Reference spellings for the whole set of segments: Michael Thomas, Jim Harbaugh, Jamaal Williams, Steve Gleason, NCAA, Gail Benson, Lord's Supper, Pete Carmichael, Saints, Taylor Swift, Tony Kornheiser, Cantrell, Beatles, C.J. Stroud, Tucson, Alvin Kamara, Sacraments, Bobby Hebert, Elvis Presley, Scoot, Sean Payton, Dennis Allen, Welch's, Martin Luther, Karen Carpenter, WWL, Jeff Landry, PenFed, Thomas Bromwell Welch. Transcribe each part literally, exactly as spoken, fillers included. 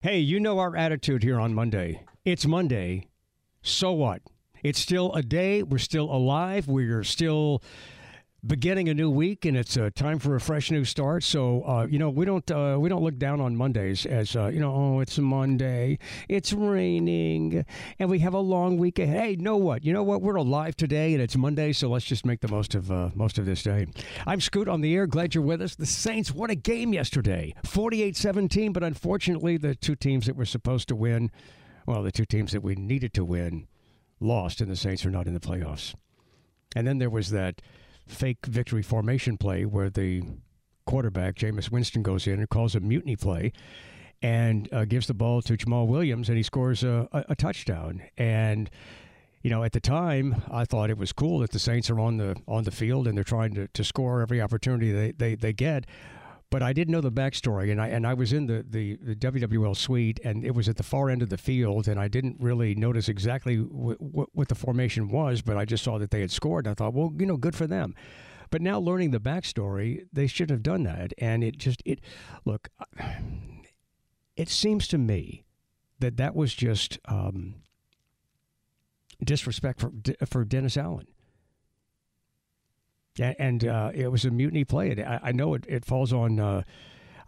Hey, you know our attitude here on Monday. It's Monday. So what? It's still a day. We're still alive. We're still beginning a new week, and it's uh, time for a fresh new start. So, uh, you know, we don't uh, we don't look down on Mondays as, uh, you know, oh, it's Monday. It's raining. And we have a long week ahead. Hey, know what? You know what? We're alive today, and it's Monday, so let's just make the most of uh, most of this day. I'm Scoot on the air. Glad you're with us. The Saints, what a game yesterday. forty-eight seventeen, but unfortunately the two teams that were supposed to win, well, the two teams that we needed to win, lost, and the Saints are not in the playoffs. And then there was that fake victory formation play where the quarterback, Jameis Winston, goes in and calls a mutiny play and uh, gives the ball to Jamaal Williams, and he scores a, a, a touchdown. And, you know, at the time, I thought it was cool that the Saints are on the on the field and they're trying to, to score every opportunity they, they, they get. But I didn't know the backstory, and I and I was in the, the, the W W L suite, and it was at the far end of the field, and I didn't really notice exactly w- w- what the formation was, but I just saw that they had scored, and I thought, well, you know, good for them. But now learning the backstory, they should have done that, and it just it look, it seems to me that that was just um, disrespect for for Dennis Allen. And uh, it was a mutiny play. I, I know it, it falls on, uh,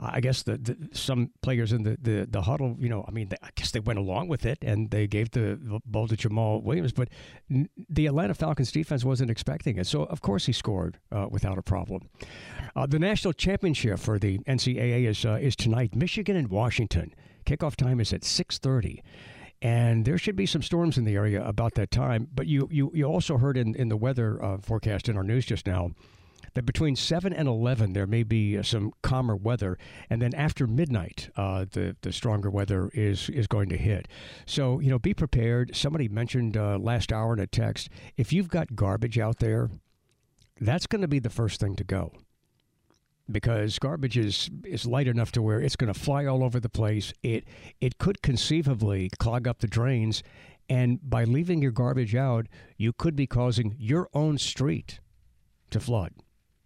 I guess, the, the some players in the, the, the huddle, you know, I mean, they, I guess they went along with it and they gave the ball to Jamaal Williams, but n- the Atlanta Falcons defense wasn't expecting it. So, of course, he scored uh, without a problem. Uh, the national championship for the N C double A is, uh, is tonight. Michigan and Washington. Kickoff time is at six thirty. And there should be some storms in the area about that time. But you you, you also heard in, in the weather uh, forecast in our news just now that between seven and eleven, there may be uh, some calmer weather. And then after midnight, uh, the, the stronger weather is, is going to hit. So, you know, be prepared. Somebody mentioned uh, last hour in a text, if you've got garbage out there, that's going to be the first thing to go. Because garbage is, is light enough to where it's going to fly all over the place. It it could conceivably clog up the drains. And by leaving your garbage out, you could be causing your own street to flood.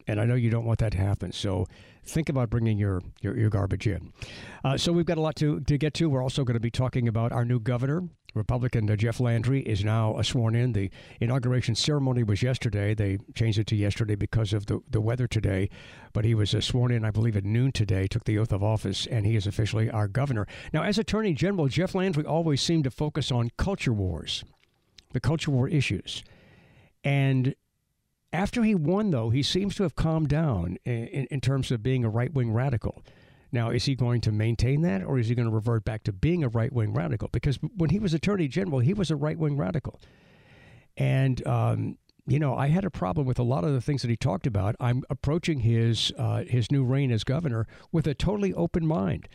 And I know you don't want that to happen. So think about bringing your, your, your garbage in. Uh, so we've got a lot to, to get to. We're also going to be talking about our new governor. Republican uh, Jeff Landry is now sworn in. The inauguration ceremony was yesterday. They changed it to yesterday because of the, the weather today. But he was uh, sworn in, I believe, at noon today, took the oath of office, and he is officially our governor. Now, as Attorney General, Jeff Landry always seemed to focus on culture wars, the culture war issues. And after he won, though, he seems to have calmed down in, in, in terms of being a right-wing radical. Now, is he going to maintain that, or is he going to revert back to being a right-wing radical? Because when he was Attorney General, he was a right-wing radical. And, um, you know, I had a problem with a lot of the things that he talked about. I'm approaching his uh, his new reign as governor with a totally open mind.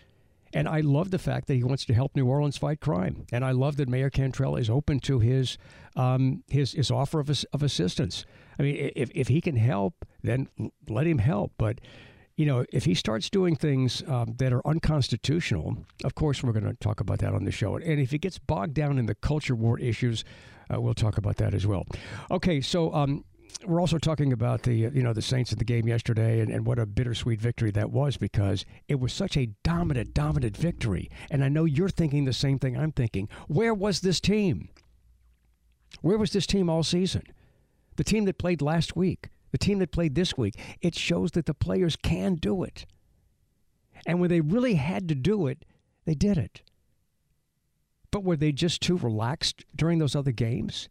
And I love the fact that he wants to help New Orleans fight crime. And I love that Mayor Cantrell is open to his um, his, his offer of, of assistance. I mean, if, if he can help, then let him help. But you know, if he starts doing things um, that are unconstitutional, of course, we're going to talk about that on the show. And if he gets bogged down in the culture war issues, uh, we'll talk about that as well. Okay, so um, we're also talking about the, uh, you know, the Saints in the game yesterday and, and what a bittersweet victory that was because it was such a dominant, dominant victory. And I know you're thinking the same thing I'm thinking. Where was this team? Where was this team all season? The team that played last week. The team that played this week, it shows that the players can do it. And when they really had to do it, They did it. But were they just too relaxed during those other games?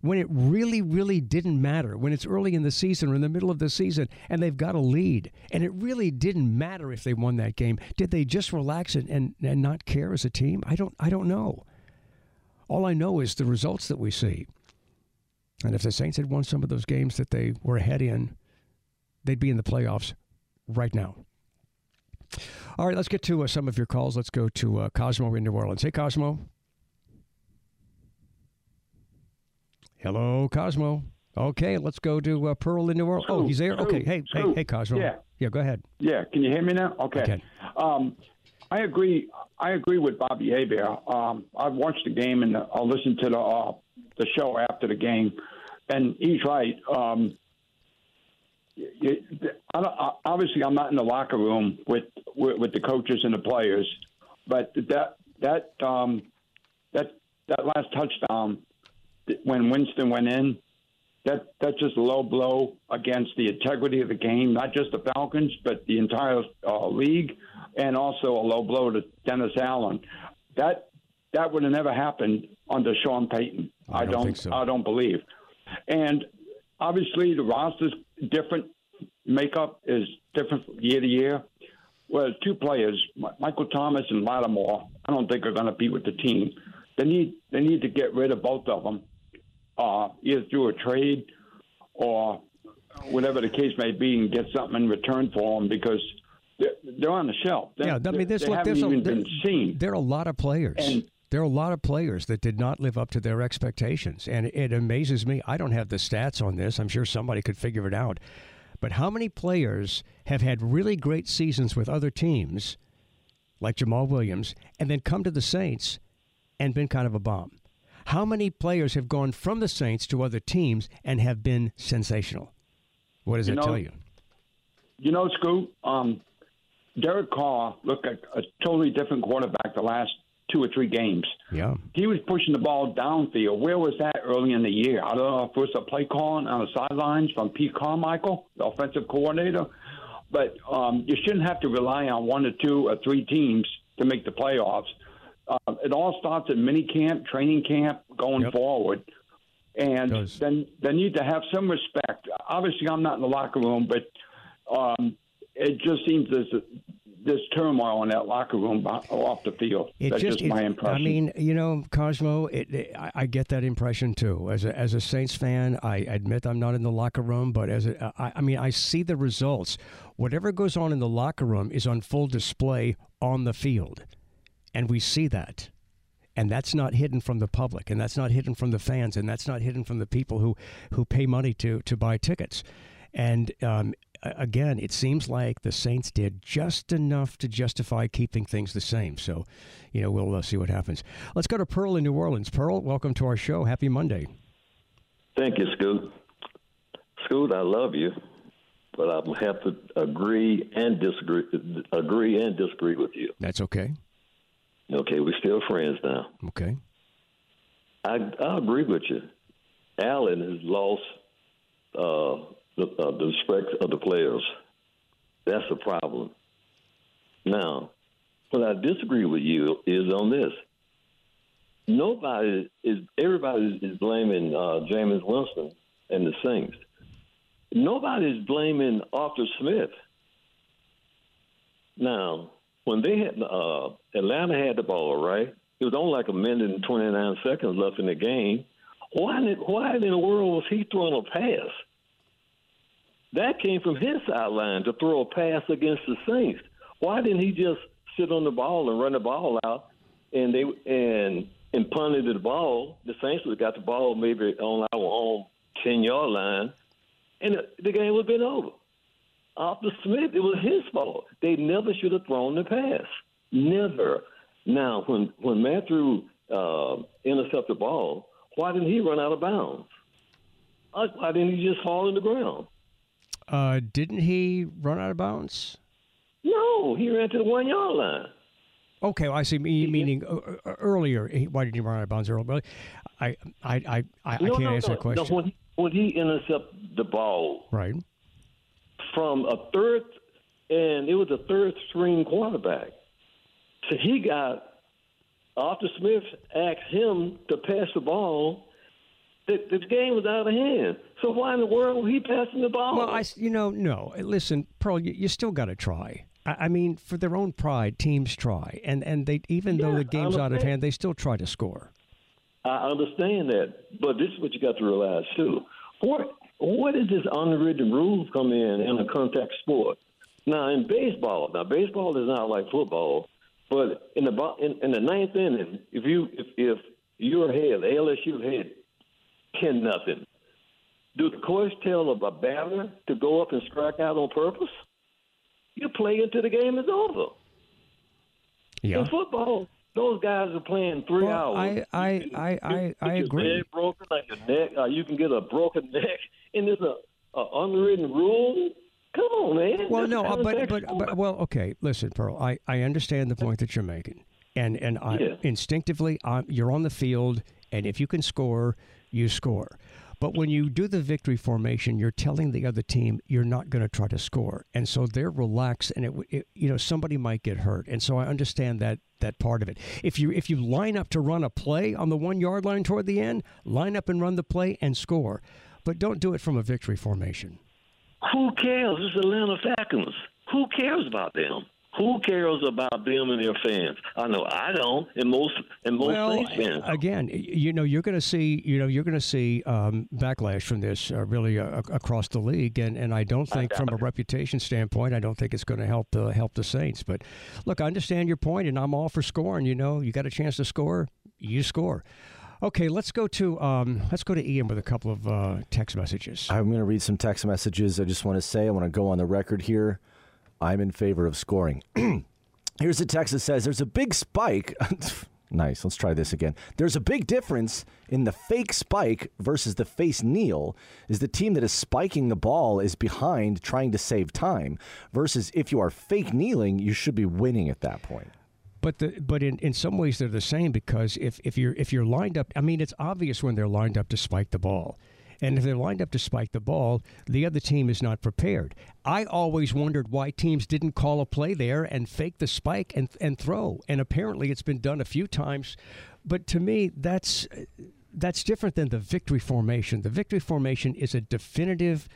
When it really, really didn't matter, when it's early in the season or in the middle of the season and they've got a lead, and it really didn't matter if they won that game, did they just relax and, and, and not care as a team? I don't, I don't know. All I know is the results that we see. And if the Saints had won some of those games that they were ahead in, they'd be in the playoffs right now. All right, let's get to uh, some of your calls. Let's go to uh, Cosmo in New Orleans. Hey, Cosmo. Hello, Cosmo. Okay, let's go to uh, Pearl in New Orleans. Oh, he's there? Okay, hey, hey, hey, Cosmo. Yeah. yeah, go ahead. Yeah, can you hear me now? Okay. okay. Um, I agree I agree with Bobby Hebert. Um, I've watched the game, and I'll listen to the, uh, the show after the game, and he's right. Um, it, I don't, obviously, I'm not in the locker room with, with, with the coaches and the players, but that that um, that that last touchdown – when Winston went in, that that's just a low blow against the integrity of the game, not just the Falcons, but the entire uh, league, and also a low blow to Dennis Allen. That that would have never happened under Sean Payton. I, I don't, don't think so. I don't believe. And obviously the roster's different. Makeup is different from year to year. Well, two players, Michael Thomas and Lattimore, I don't think are going to be with the team. They need they need to get rid of both of them. Uh, either through a trade or whatever the case may be, and get something in return for them because they're, they're on the shelf. They, yeah, I mean, this, they look, haven't even a, been seen. There are a lot of players. And, there are a lot of players that did not live up to their expectations, and it, it amazes me. I don't have the stats on this. I'm sure somebody could figure it out. But how many players have had really great seasons with other teams, like Jamaal Williams, and then come to the Saints and been kind of a bomb? How many players have gone from the Saints to other teams and have been sensational? What does you that know, tell you? You know, Scoot, um, Derek Carr looked like a totally different quarterback the last two or three games. Yeah, he was pushing the ball downfield. Where was that early in the year? I don't know if it was a play calling on the sidelines from Pete Carmichael, the offensive coordinator. But um, you shouldn't have to rely on one or two or three teams to make the playoffs. Uh, it all starts at minicamp, training camp, going yep. forward. And then they need to have some respect. Obviously, I'm not in the locker room, but um, it just seems there's this turmoil in that locker room off the field. It That's just, just my it, impression. I mean, you know, Cosmo, it, it, I, I get that impression, too. As a, as a Saints fan, I admit I'm not in the locker room, but as a, I, I mean, I see the results. Whatever goes on in the locker room is on full display on the field. And we see that. And that's not hidden from the public. And that's not hidden from the fans. And that's not hidden from the people who, who pay money to, to buy tickets. And um, again, it seems like the Saints did just enough to justify keeping things the same. So, you know, we'll uh, see what happens. Let's go to Pearl in New Orleans. Pearl, welcome to our show. Happy Monday. Thank you, Scoot. Scoot, I love you. But I have to agree and disagree, agree and disagree with you. That's okay. Okay, we're still friends now. Okay. I I agree with you. Allen has lost uh, the, uh, the respect of the players. That's the problem. Now, what I disagree with you is on this. Nobody is, everybody is blaming uh, Jameis Winston and the Saints. Nobody's blaming Arthur Smith. Now, when they had uh, Atlanta had the ball, right? It was only like a minute and twenty-nine seconds left in the game. Why did, why in the world was he throwing a pass? That came from his sideline to throw a pass against the Saints. Why didn't he just sit on the ball and run the ball out and they and and punt into the ball? The Saints would have got the ball maybe on our own ten-yard line, and the game would have been over. Arthur Smith, it was his fault. They never should have thrown the pass. Never. Now, when, when Matthew uh, intercepted the ball, why didn't he run out of bounds? Why didn't he just fall on the ground? Uh, didn't he run out of bounds? No, he ran to the one-yard line. Okay, well, I see. Meaning yeah. earlier, why didn't he run out of bounds earlier? I, I, I, I, no, I can't no, answer no. that question. No, when, when he intercepted the ball. Right. From a third, and it was a third-string quarterback. So he got Arthur Smith asked him to pass the ball. The, the game was out of hand. So why in the world were he passing the ball? Well, I, you know, no. Listen, Pearl, you, you still got to try. I, I mean, for their own pride, teams try. And and they even yeah, though the game's out of hand, they still try to score. I understand that. But this is what you got to realize, too. What, what is this unwritten rules come in in a contact sport? Now, in baseball, now, baseball is not like football. But in the in, in the ninth inning, if you if, if you're ahead, L S U ahead, ten nothing. Do the coach tell a batter to go up and strike out on purpose? You play until the game is over. Yeah. In football, those guys are playing three well, hours. I I you, I I, you, I, I agree. Leg broken, like your neck, uh, you can get a broken neck, and there's a, a unwritten rule. Come on, man. Well, no, but, but but well, okay. Listen, Pearl, I, I understand the point that you're making, and and I yeah. instinctively, I'm, you're on the field, and if you can score, you score. But when you do the victory formation, you're telling the other team you're not going to try to score, and so they're relaxed, and it, it you know somebody might get hurt, and so I understand that that part of it. If you if you line up to run a play on the one yard line toward the end, line up and run the play and score, but don't do it from a victory formation. Who cares? It's the Atlanta Falcons. Who cares about them? Who cares about them and their fans? I know I don't, and most and most well, Saints fans. Again, you know you're going to see, you know you're going to see um, backlash from this uh, really uh, across the league, and, and I don't think I from it. a reputation standpoint, I don't think it's going to help the uh, help the Saints. But look, I understand your point, and I'm all for scoring. You know, you got a chance to score, you score. Okay, let's go to um, let's go to Ian with a couple of uh, text messages. I'm going to read some text messages. I just want to say I want to go on the record here. I'm in favor of scoring. Here's a text that says, there's a big spike. Nice, let's try this again. There's a big difference in the fake spike versus the face kneel is the team that is spiking the ball is behind trying to save time versus if you are fake kneeling, you should be winning at that point. But the but in, in some ways they're the same because if, if you're if you're lined up, I mean it's obvious when they're lined up to spike the ball, and if they're lined up to spike the ball, the other team is not prepared. I always wondered why teams didn't call a play there and fake the spike and and throw, and apparently it's been done a few times, but to me that's that's different than the victory formation. The victory formation is a definitive.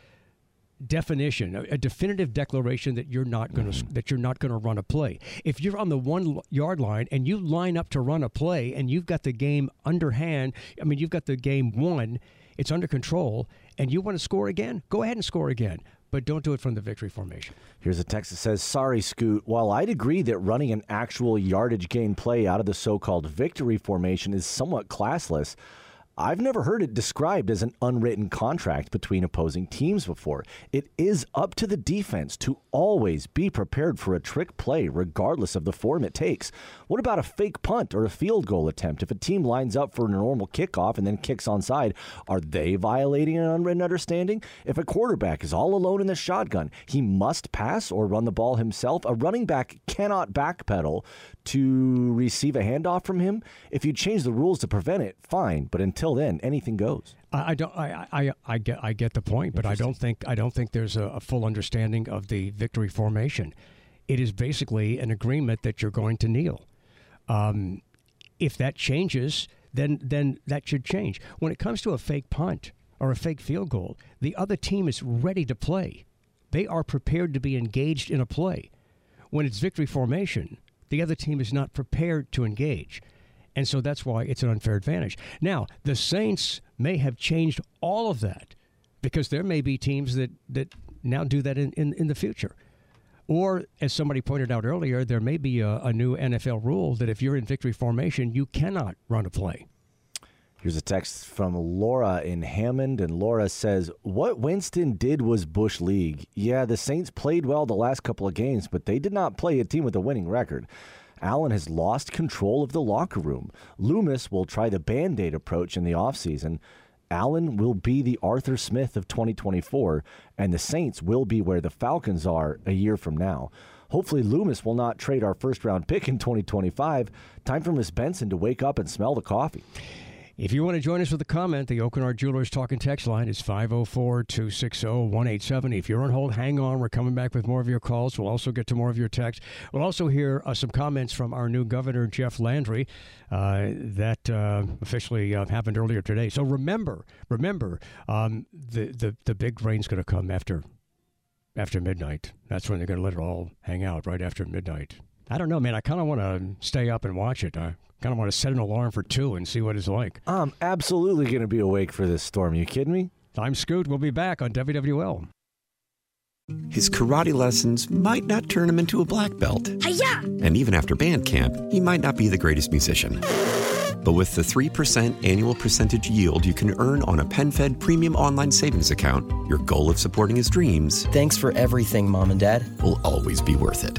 Definition, a definitive declaration that you're not going to that you're not going to run a play. If you're on the one yard line and you line up to run a play and you've got the game underhand, I mean you've got the game won, it's under control, and you want to score again, go ahead and score again, but don't do it from the victory formation. Here's a text that says, "Sorry, Scoot. While I'd agree that running an actual yardage gain play out of the so-called victory formation is somewhat classless." I've never heard it described as an unwritten contract between opposing teams before. It is up to the defense to always be prepared for a trick play, regardless of the form it takes. What about a fake punt or a field goal attempt? If a team lines up for a normal kickoff and then kicks onside, are they violating an unwritten understanding? If a quarterback is all alone in the shotgun, he must pass or run the ball himself. A running back cannot backpedal to receive a handoff from him. If you change the rules to prevent it, fine, but until Until then, anything goes. I, I don't. I, I. I get. I get the point, but I don't think. I don't think there's a, a full understanding of the victory formation. It is basically an agreement that you're going to kneel. Um, if that changes, then then that should change. When it comes to a fake punt or a fake field goal, the other team is ready to play. They are prepared to be engaged in a play. When it's victory formation, the other team is not prepared to engage. And so that's why it's an unfair advantage. Now, the Saints may have changed all of that because there may be teams that, that now do that in, in, in the future. Or, as somebody pointed out earlier, there may be a, a new N F L rule that if you're in victory formation, you cannot run a play. Here's a text from Laura in Hammond, and Laura says, what Winston did was Bush League. Yeah, the Saints played well the last couple of games, but they did not play a team with a winning record. Allen has lost control of the locker room. Loomis will try the Band-Aid approach in the offseason. Allen will be the Arthur Smith of twenty twenty-four, and the Saints will be where the Falcons are a year from now. Hopefully Loomis will not trade our first-round pick in twenty twenty-five. Time for Miss Benson to wake up and smell the coffee. If you want to join us with a comment, the Oakenard Jewelers Talk and Text line is five oh four, two six oh, one eight seven oh. If you're on hold, hang on. We're coming back with more of your calls. We'll also get to more of your texts. We'll also hear uh, some comments from our new governor, Jeff Landry. Uh, that uh, officially uh, happened earlier today. So remember, remember, um, the, the, the big rain's going to come after after midnight. That's when they're going to let it all hang out, right after midnight. I don't know, man. I kind of want to stay up and watch it. I kind of want to set an alarm for two and see what it's like. I'm absolutely going to be awake for this storm. Are you kidding me? I'm Scoot. We'll be back on W W L. His karate lessons might not turn him into a black belt. Hi-ya! And even after band camp, he might not be the greatest musician. But with the three percent annual percentage yield you can earn on a PenFed Premium Online Savings Account, your goal of supporting his dreams... Thanks for everything, Mom and Dad. ...will always be worth it.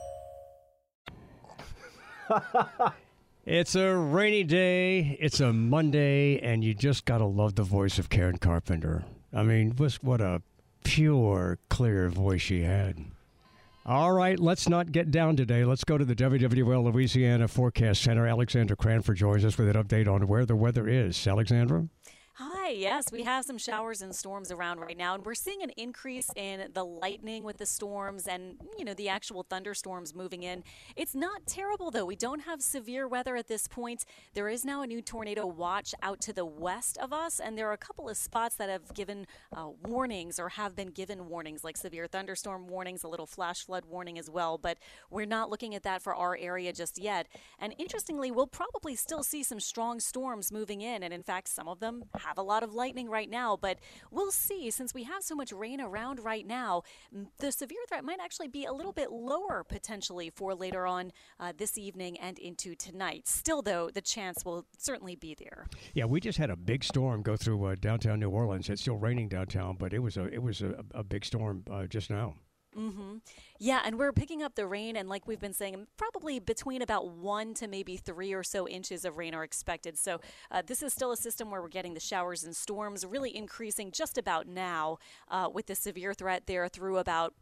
It's a rainy day, it's a Monday, and you just gotta love the voice of Karen Carpenter. I mean, what a pure, clear voice she had. All right, let's not get down today. Let's go to the W W L Louisiana Forecast Center. Alexandra Cranford joins us with an update on where the weather is. Alexandra? Hi, yes, we have some showers and storms around right now, and we're seeing an increase in the lightning with the storms and, you know, the actual thunderstorms moving in. It's not terrible, though. We don't have severe weather at this point. There is now a new tornado watch out to the west of us, and there are a couple of spots that have given uh, warnings or have been given warnings, like severe thunderstorm warnings, a little flash flood warning as well, but we're not looking at that for our area just yet. And interestingly, we'll probably still see some strong storms moving in, and in fact, some of them have a lot of lightning right now, but we'll see. Since we have so much rain around right now, the severe threat might actually be a little bit lower potentially for later on uh, this evening and into tonight. Still, though, the chance will certainly be there. Yeah, we just had a big storm go through uh, downtown New Orleans. It's still raining downtown, but it was a it was a, a big storm uh, just now. Mm-hmm. Yeah, and we're picking up the rain, and like we've been saying, probably between about one to maybe three or so inches of rain are expected. So uh, this is still a system where we're getting the showers and storms really increasing just about now uh, with the severe threat there through about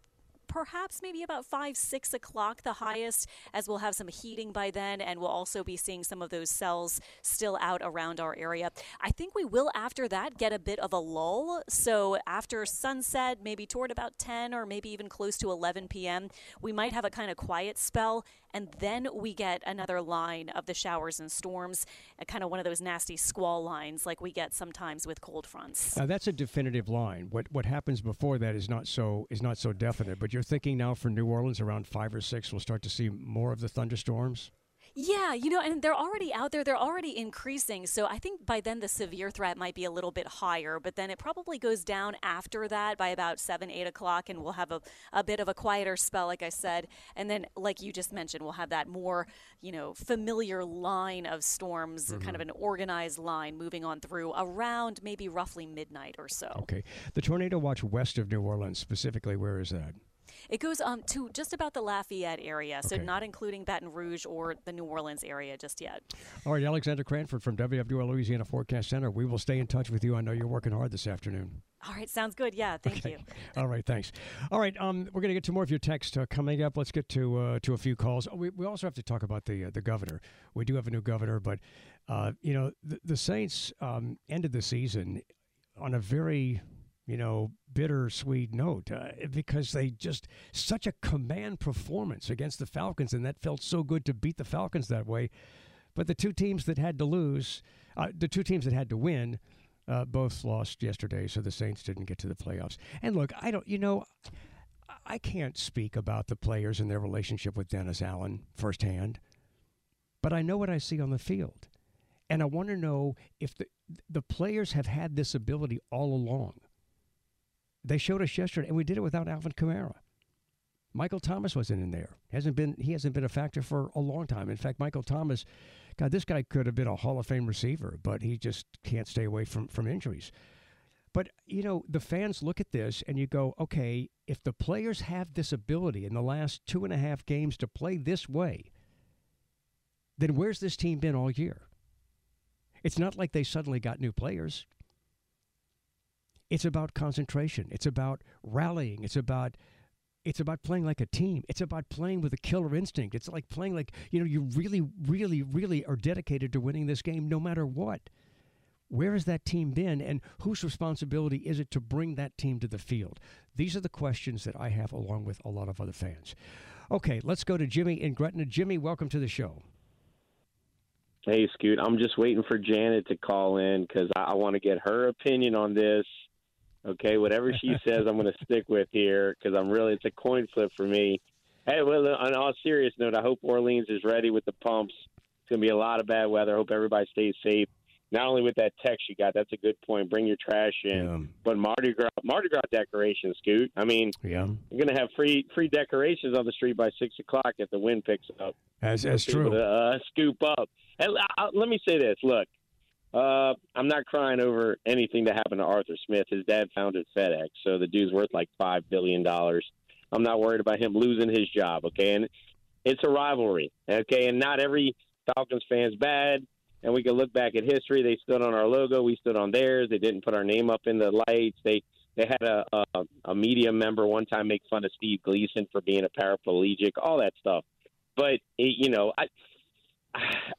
perhaps maybe about five, six o'clock, the highest, as we'll have some heating by then, and we'll also be seeing some of those cells still out around our area. I think we will, after that, get a bit of a lull. So after sunset, maybe toward about ten or maybe even close to eleven p.m., we might have a kind of quiet spell, and then we get another line of the showers and storms, kind of one of those nasty squall lines like we get sometimes with cold fronts. Now, that's a definitive line. What what happens before that is not so is not so definite, but you're thinking now for New Orleans around five or six we'll start to see more of the thunderstorms? Yeah, you know, and they're already out there. They're already increasing. So I think by then the severe threat might be a little bit higher, but then it probably goes down after that by about seven, eight o'clock, and we'll have a, a bit of a quieter spell, like I said. And then, like you just mentioned, we'll have that more, you know, familiar line of storms, mm-hmm. kind of an organized line moving on through around maybe roughly midnight or so. Okay. The tornado watch west of New Orleans specifically, where is that? It goes um, to just about the Lafayette area, so okay. Not including Baton Rouge or the New Orleans area just yet. All right, Alexander Cranford from W W L Louisiana Forecast Center. We will stay in touch with you. I know you're working hard this afternoon. All right, sounds good. Yeah, thank okay. you. All right, thanks. All right, um, we're going to get to more of your text uh, coming up. Let's get to uh, to a few calls. Oh, we we also have to talk about the uh, the governor. We do have a new governor, but uh, you know the, the Saints um, ended the season on a very you know, bittersweet note uh, because they just such a command performance against the Falcons, and that felt so good to beat the Falcons that way. But the two teams that had to lose, uh, the two teams that had to win, uh, both lost yesterday, so the Saints didn't get to the playoffs. And look, I don't, you know, I can't speak about the players and their relationship with Dennis Allen firsthand, but I know what I see on the field, and I want to know if the the players have had this ability all along. They showed us yesterday, and we did it without Alvin Kamara. Michael Thomas wasn't in there. Hasn't been. He hasn't been a factor for a long time. In fact, Michael Thomas, God, this guy could have been a Hall of Fame receiver, but he just can't stay away from, from injuries. But, you know, the fans look at this and you go, okay, if the players have this ability in the last two and a half games to play this way, then where's this team been all year? It's not like they suddenly got new players. It's about concentration. It's about rallying. It's about it's about playing like a team. It's about playing with a killer instinct. It's like playing like, you know, you really, really, really are dedicated to winning this game no matter what. Where has that team been, and whose responsibility is it to bring that team to the field? These are the questions that I have along with a lot of other fans. Okay, let's go to Jimmy in Gretna. Jimmy, welcome to the show. Hey, Scoot. I'm just waiting for Janet to call in because I, I want to get her opinion on this. Okay, whatever she says, I'm going to stick with here because I'm really, it's a coin flip for me. Hey, well, on all serious note, I hope Orleans is ready with the pumps. It's going to be a lot of bad weather. I hope everybody stays safe. Not only with that text you got, that's a good point. Bring your trash in. Yeah. But Mardi Gras, Mardi Gras decorations, Scoot. I mean, yeah. You're going to have free free decorations on the street by six o'clock if the wind picks up. That's, that's true. To, uh, scoop up. And I, I, let me say this. Look, uh, I'm not crying over anything that happened to Arthur Smith. His dad founded FedEx, so the dude's worth like five billion dollars. I'm not worried about him losing his job, okay? And it's a rivalry, okay? And not every Falcons fan's bad. And we can look back at history. They stood on our logo. We stood on theirs. They didn't put our name up in the lights. They they had a, a, a media member one time make fun of Steve Gleason for being a paraplegic, all that stuff. But, it, you know, I,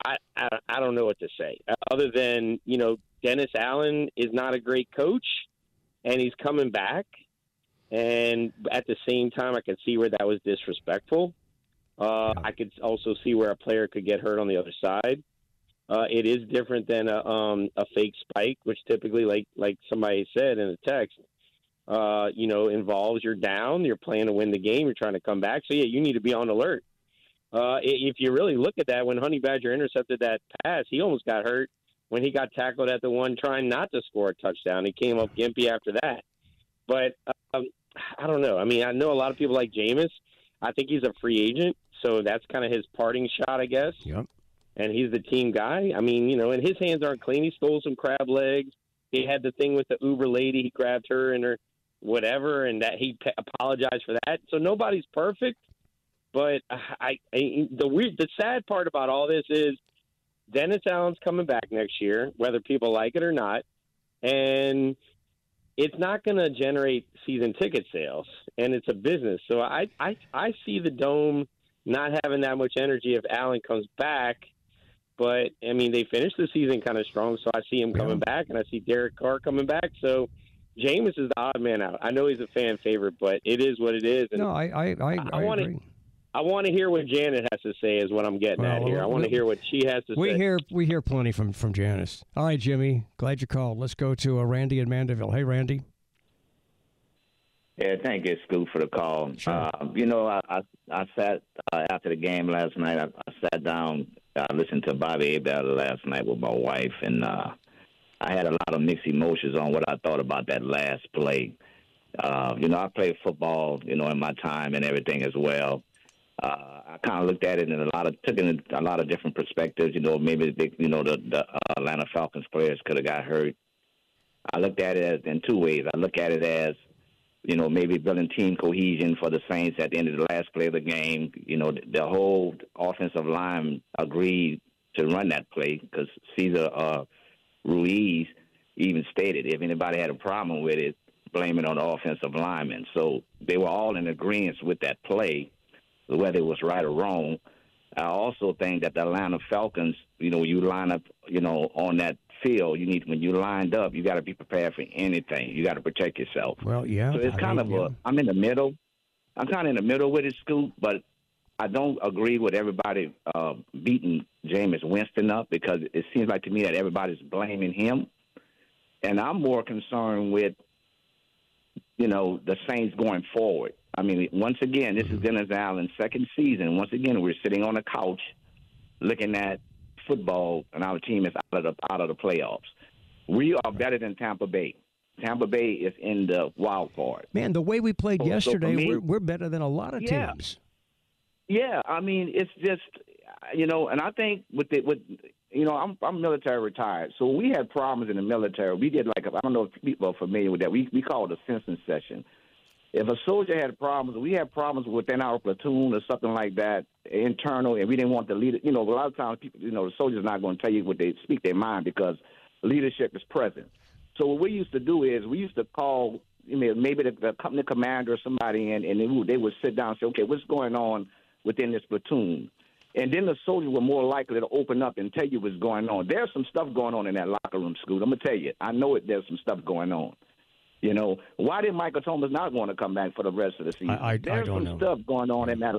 I, I, I don't know what to say other than, you know, Dennis Allen is not a great coach, and he's coming back. And at the same time, I can see where that was disrespectful. Uh, I could also see where a player could get hurt on the other side. Uh, it is different than a, um, a fake spike, which typically, like like somebody said in a text, uh, you know, involves you're down, you're playing to win the game, you're trying to come back. So, yeah, you need to be on alert. Uh, if you really look at that, when Honey Badger intercepted that pass, he almost got hurt when he got tackled at the one trying not to score a touchdown. He came up gimpy after that. But um, I don't know. I mean, I know a lot of people like Jameis. I think he's a free agent, so that's kind of his parting shot, I guess. Yep. And he's the team guy. I mean, you know, and his hands aren't clean. He stole some crab legs. He had the thing with the Uber lady. He grabbed her and her whatever, and that he pe- apologized for that. So nobody's perfect. But I, I the weird, the sad part about all this is Dennis Allen's coming back next year, whether people like it or not, and it's not going to generate season ticket sales, and it's a business. So I, I, I see the Dome not having that much energy if Allen comes back. But, I mean, they finished the season kind of strong, so I see him coming yeah. back, and I see Derek Carr coming back. So, Jameis is the odd man out. I know he's a fan favorite, but it is what it is. And no, I I, I, I, I want to I want to hear what Janet has to say is what I'm getting well, at here. I want to hear what she has to we say. Hear, we hear plenty from, from Janice. All right, Jimmy, glad you called. Let's go to uh, Randy in Mandeville. Hey, Randy. Yeah, thank you, Scoop, for the call. Sure. Uh, you know, I I, I sat uh, after the game last night. I, I sat down, I uh, listened to Bobby Hebert last night with my wife, and uh, I had a lot of mixed emotions on what I thought about that last play. Uh, you know, I played football, you know, in my time and everything as well. Uh, I kind of looked at it and a lot of took in a lot of different perspectives. You know, maybe they, you know the, the Atlanta Falcons players could have got hurt. I looked at it as, in two ways. I look at it as you know, maybe building team cohesion for the Saints at the end of the last play of the game. You know, the, the whole offensive line agreed to run that play because Cesar uh, Ruiz even stated if anybody had a problem with it, blame it on the offensive linemen. So they were all in agreement with that play, whether it was right or wrong. I also think that the Atlanta Falcons, you know, you line up, you know, on that field, you need when you lined up, you got to be prepared for anything. You got to protect yourself. Well, yeah. So it's kind I mean, of a, yeah. I'm in the middle. I'm kind of in the middle with it, Scoop, but I don't agree with everybody uh, beating Jameis Winston up because it seems like to me that everybody's blaming him. And I'm more concerned with, you know, the Saints going forward. I mean, once again, this mm-hmm. is Dennis Allen's second season. Once again, we're sitting on a couch looking at football, and our team is out of the, out of the playoffs. We are better than Tampa Bay. Tampa Bay is in the wild card. Man, the way we played so, yesterday, so me, we're, we're better than a lot of yeah. teams. Yeah, I mean, it's just, you know, and I think with it, with you know, I'm I'm military retired, so we had problems in the military. We did like a, I don't know if people are familiar with that. We we call it a sensing session. If a soldier had problems, we had problems within our platoon or something like that, internal, and we didn't want the leader. You know, a lot of times, people, you know, the soldier's not going to tell you what they speak their mind because leadership is present. So what we used to do is we used to call, you know, maybe the, the company commander or somebody in, and they would, they would sit down and say, okay, what's going on within this platoon? And then the soldiers were more likely to open up and tell you what's going on. There's some stuff going on in that locker room, Scoot. I'm going to tell you. I know it. There's some stuff going on. You know, why did Michael Thomas not want to come back for the rest of the season? I, I, there's I don't some know. stuff going on in that.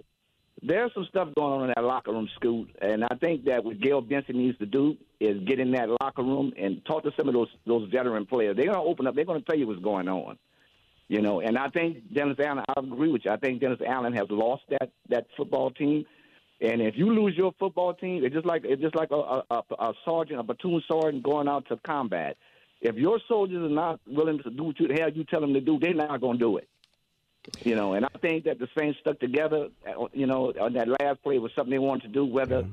There's some stuff going on in that locker room, Scoot, and I think that what Gail Benson needs to do is get in that locker room and talk to some of those those veteran players. They're gonna open up. They're gonna tell you what's going on. You know, and I think Dennis Allen. I agree with you. I think Dennis Allen has lost that that football team. And if you lose your football team, it's just like it's just like a a, a, a sergeant, a platoon sergeant going out to combat. If your soldiers are not willing to do what the hell you tell them to do, they're not going to do it. You know, and I think that the Saints stuck together, you know, on that last play was something they wanted to do, whether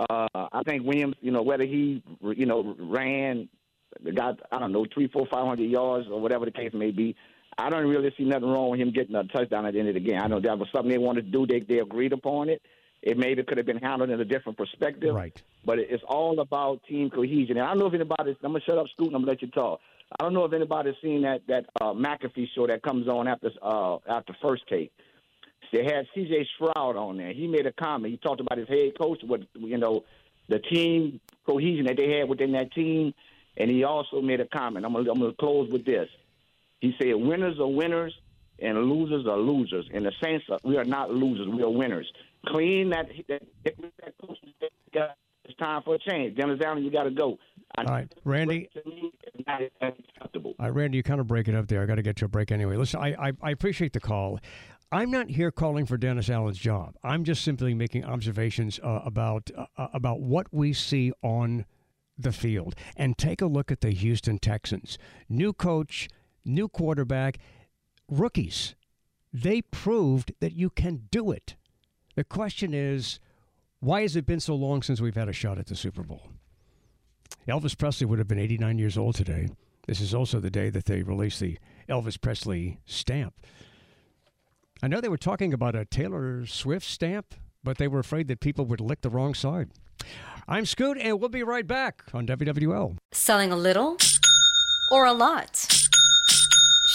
uh, I think Williams, you know, whether he, you know, ran, got, I don't know, three, four, five hundred yards or whatever the case may be. I don't really see nothing wrong with him getting a touchdown at the end of the game. I know that was something they wanted to do. They, they agreed upon it. It maybe could have been handled in a different perspective. Right. But it's all about team cohesion. And I don't know if anybody's – I'm going to shut up, Scoot, and I'm going to let you talk. I don't know if anybody's seen that that uh, McAfee show that comes on after uh, after first take. They had C J. Stroud on there. He made a comment. He talked about his head coach, what you know, the team cohesion that they had within that team. And he also made a comment. I'm going I'm going to close with this. He said, winners are winners and losers are losers. In the sense of we are not losers. We are winners. Clean that that, that coach got. It's time for a change. Dennis Allen, you got to go. I All right, Randy. All right, Randy, you kind of break it up there. I got to get you a break anyway. Listen, I, I I appreciate the call. I'm not here calling for Dennis Allen's job. I'm just simply making observations uh, about uh, about what we see on the field. And take a look at the Houston Texans. New coach, new quarterback, rookies. They proved that you can do it. The question is, why has it been so long since we've had a shot at the Super Bowl? Elvis Presley would have been eighty-nine years old today. This is also the day that they released the Elvis Presley stamp. I know they were talking about a Taylor Swift stamp, but they were afraid that people would lick the wrong side. I'm Scoot, and we'll be right back on W W L. Selling a little or a lot?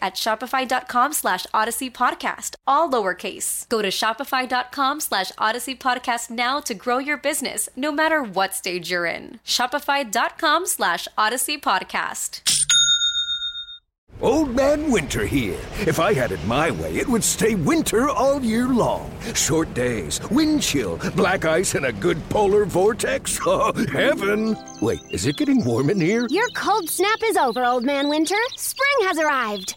at shopify.com slash Odyssey Podcast, all lowercase. Go to shopify.com slash Odyssey Podcast now to grow your business, no matter what stage you're in. Shopify.com slash Odyssey Podcast. Old Man Winter here. If I had it my way, it would stay winter all year long. Short days, wind chill, black ice, and a good polar vortex. Oh, heaven. Wait, is it getting warm in here? Your cold snap is over, Old Man Winter. Spring has arrived.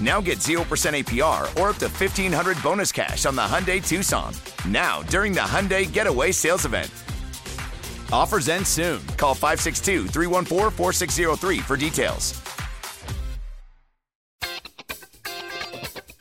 Now get zero percent A P R or up to fifteen hundred dollars bonus cash on the Hyundai Tucson. Now, during the Hyundai Getaway Sales Event. Offers end soon. Call five six two, three one four, four six zero three for details.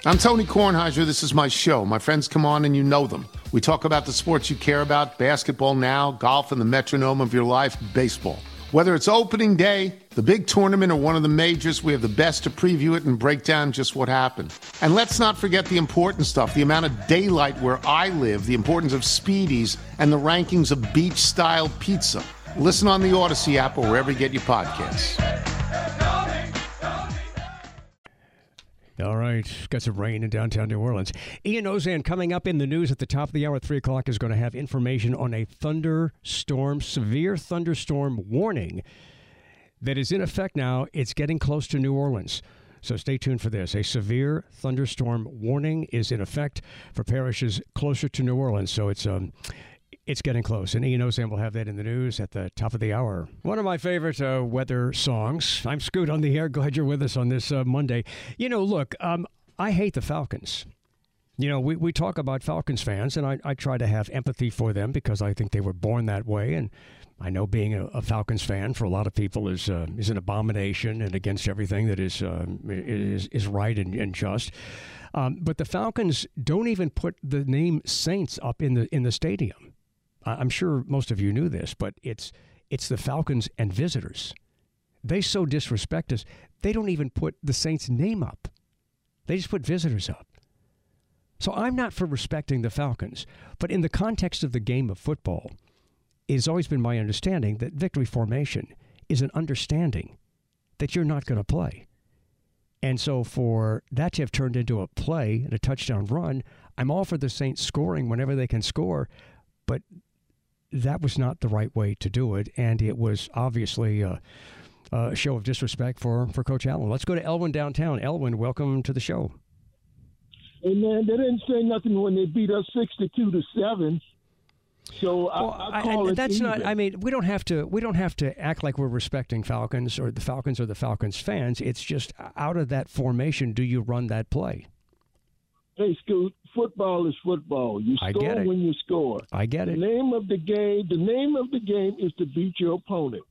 I'm Tony Kornheiser. This is my show. My friends come on and you know them. We talk about the sports you care about, basketball now, golf, and the metronome of your life, baseball. Whether it's opening day, the big tournament, or one of the majors, we have the best to preview it and break down just what happened. And let's not forget the important stuff, the amount of daylight where I live, the importance of Speedies, and the rankings of beach-style pizza. Listen on the Odyssey app or wherever you get your podcasts. All right, got some rain in downtown New Orleans. Ian Ozan coming up in the news at the top of the hour at three o'clock is going to have information on a thunderstorm, severe thunderstorm warning that is in effect now. It's getting close to New Orleans, so stay tuned for this. A severe thunderstorm warning is in effect for parishes closer to New Orleans, so it's um, it's getting close. And Ian Ozan will have that in the news at the top of the hour. One of my favorite uh, weather songs. I'm Scoot on the air. Glad you're with us on this uh, Monday. You know, look, um, I hate the Falcons. You know, we, we talk about Falcons fans, and I, I try to have empathy for them because I think they were born that way. And I know being a, a Falcons fan for a lot of people is uh, is an abomination and against everything that is uh, is, is right and, and just. Um, but the Falcons don't even put the name Saints up in the in the stadium. I'm sure most of you knew this, but it's it's the Falcons and visitors. They so disrespect us, they don't even put the Saints' name up. They just put visitors up. So I'm not for respecting the Falcons, but in the context of the game of football, it's always been my understanding that victory formation is an understanding that you're not going to play. And so for that to have turned into a play and a touchdown run, I'm all for the Saints scoring whenever they can score, but that was not the right way to do it, and it was obviously a, a show of disrespect for, for Coach Allen. Let's go to Elwin downtown. Elwin, welcome to the show. Hey, man, they didn't say nothing when they beat us sixty-two to seven. So well, I, I call I, it that's even. Not. I mean, we don't have to. We don't have to act like we're respecting Falcons or the Falcons or the Falcons fans. It's just out of that formation, do you run that play? Hey, Scoot, football is football. You score when you score. I get it. The name of the game, the name of the game is to beat your opponent.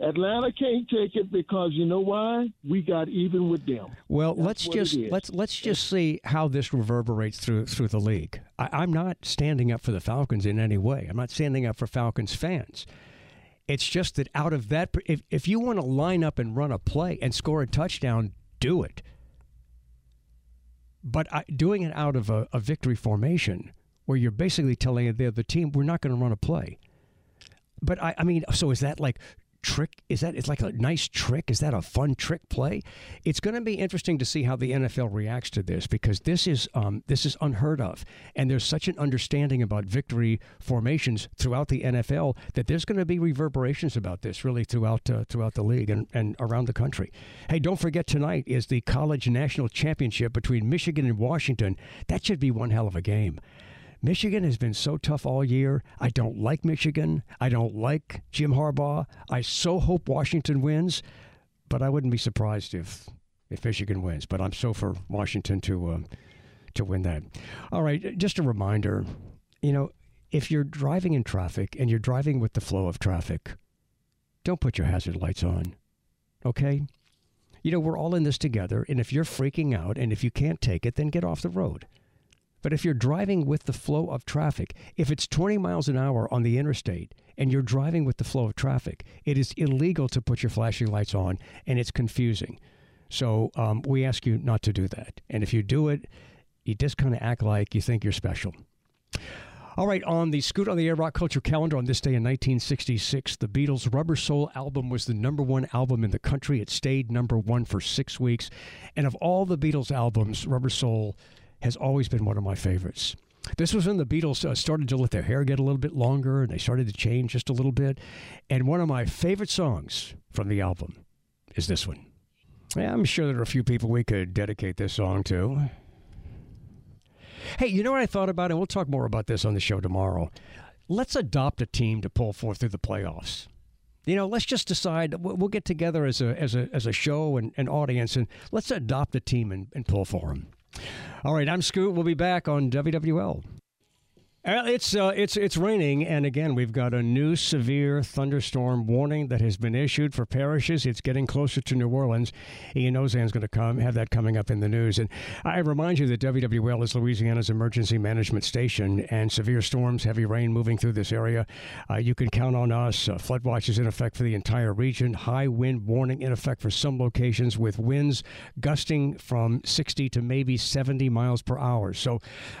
Atlanta can't take it because you know why? We got even with them. Well, That's let's just let's let's just see how this reverberates through through the league. I, I'm not standing up for the Falcons in any way. I'm not standing up for Falcons fans. It's just that out of that, if if you want to line up and run a play and score a touchdown, do it. But doing it out of a, a victory formation where you're basically telling the other team, we're not going to run a play. But, I, I mean, so is that like trick? Is that it's like a nice trick? Is that a fun trick play? It's going to be interesting to see how the N F L reacts to this because this is um, this is unheard of. And there's such an understanding about victory formations throughout the N F L that there's going to be reverberations about this really throughout uh, throughout the league and, and around the country. Hey, don't forget tonight is the college national championship between Michigan and Washington. That should be one hell of a game. Michigan has been so tough all year. I don't like Michigan. I don't like Jim Harbaugh. I so hope Washington wins, but I wouldn't be surprised if if Michigan wins. But I'm so for Washington to uh, to win that. All right, just a reminder, you know, if you're driving in traffic and you're driving with the flow of traffic, don't put your hazard lights on, okay? You know, we're all in this together, and if you're freaking out and if you can't take it, then get off the road. But if you're driving with the flow of traffic, if it's twenty miles an hour on the interstate and you're driving with the flow of traffic, it is illegal to put your flashing lights on, and it's confusing. So um, we ask you not to do that. And if you do it, you just kind of act like you think you're special. All right, on the Scoot on the Air Rock Culture Calendar, on this day in nineteen sixty-six, the Beatles' Rubber Soul album was the number one album in the country. It stayed number one for six weeks. And of all the Beatles albums, Rubber Soul has always been one of my favorites. This was when the Beatles uh, started to let their hair get a little bit longer, and they started to change just a little bit. And one of my favorite songs from the album is this one. Yeah, I'm sure there are a few people we could dedicate this song to. Hey, you know what I thought about? And we'll talk more about this on the show tomorrow. Let's adopt a team to pull for through the playoffs. You know, let's just decide. We'll get together as a as a, as a show and an audience, and let's adopt a team and, and pull for them. All right, I'm Scoot. We'll be back on W W L. It's uh, it's it's raining, and again, we've got a new severe thunderstorm warning that has been issued for parishes. It's getting closer to New Orleans. Ian Ozan's going to come have that coming up in the news. And I remind you that W W L is Louisiana's emergency management station, and severe storms, heavy rain moving through this area. Uh, you can count on us. Uh, flood watches in effect for the entire region. High wind warning in effect for some locations with winds gusting from sixty to maybe seventy miles per hour. So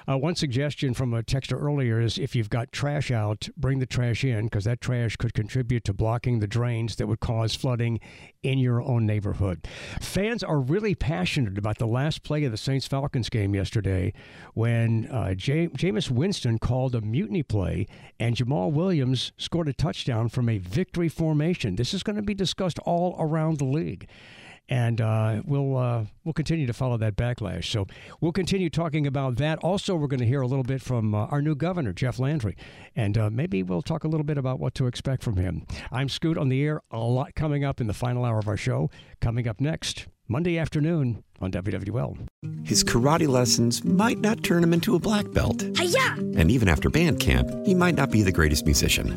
uh, one suggestion from a texter earlier is if you've got trash out, bring the trash in, because that trash could contribute to blocking the drains that would cause flooding in your own neighborhood. Fans are really passionate about the last play of the Saints-Falcons game yesterday when uh, J- Jameis Winston called a mutiny play and Jamaal Williams scored a touchdown from a victory formation. This is going to be discussed all around the league. And uh, we'll uh, we'll continue to follow that backlash. So we'll continue talking about that. Also, we're going to hear a little bit from uh, our new governor, Jeff Landry. And uh, maybe we'll talk a little bit about what to expect from him. I'm Scoot on the Air. A lot coming up in the final hour of our show. Coming up next, Monday afternoon on W W L. His karate lessons might not turn him into a black belt. Hi-ya! And even after band camp, he might not be the greatest musician.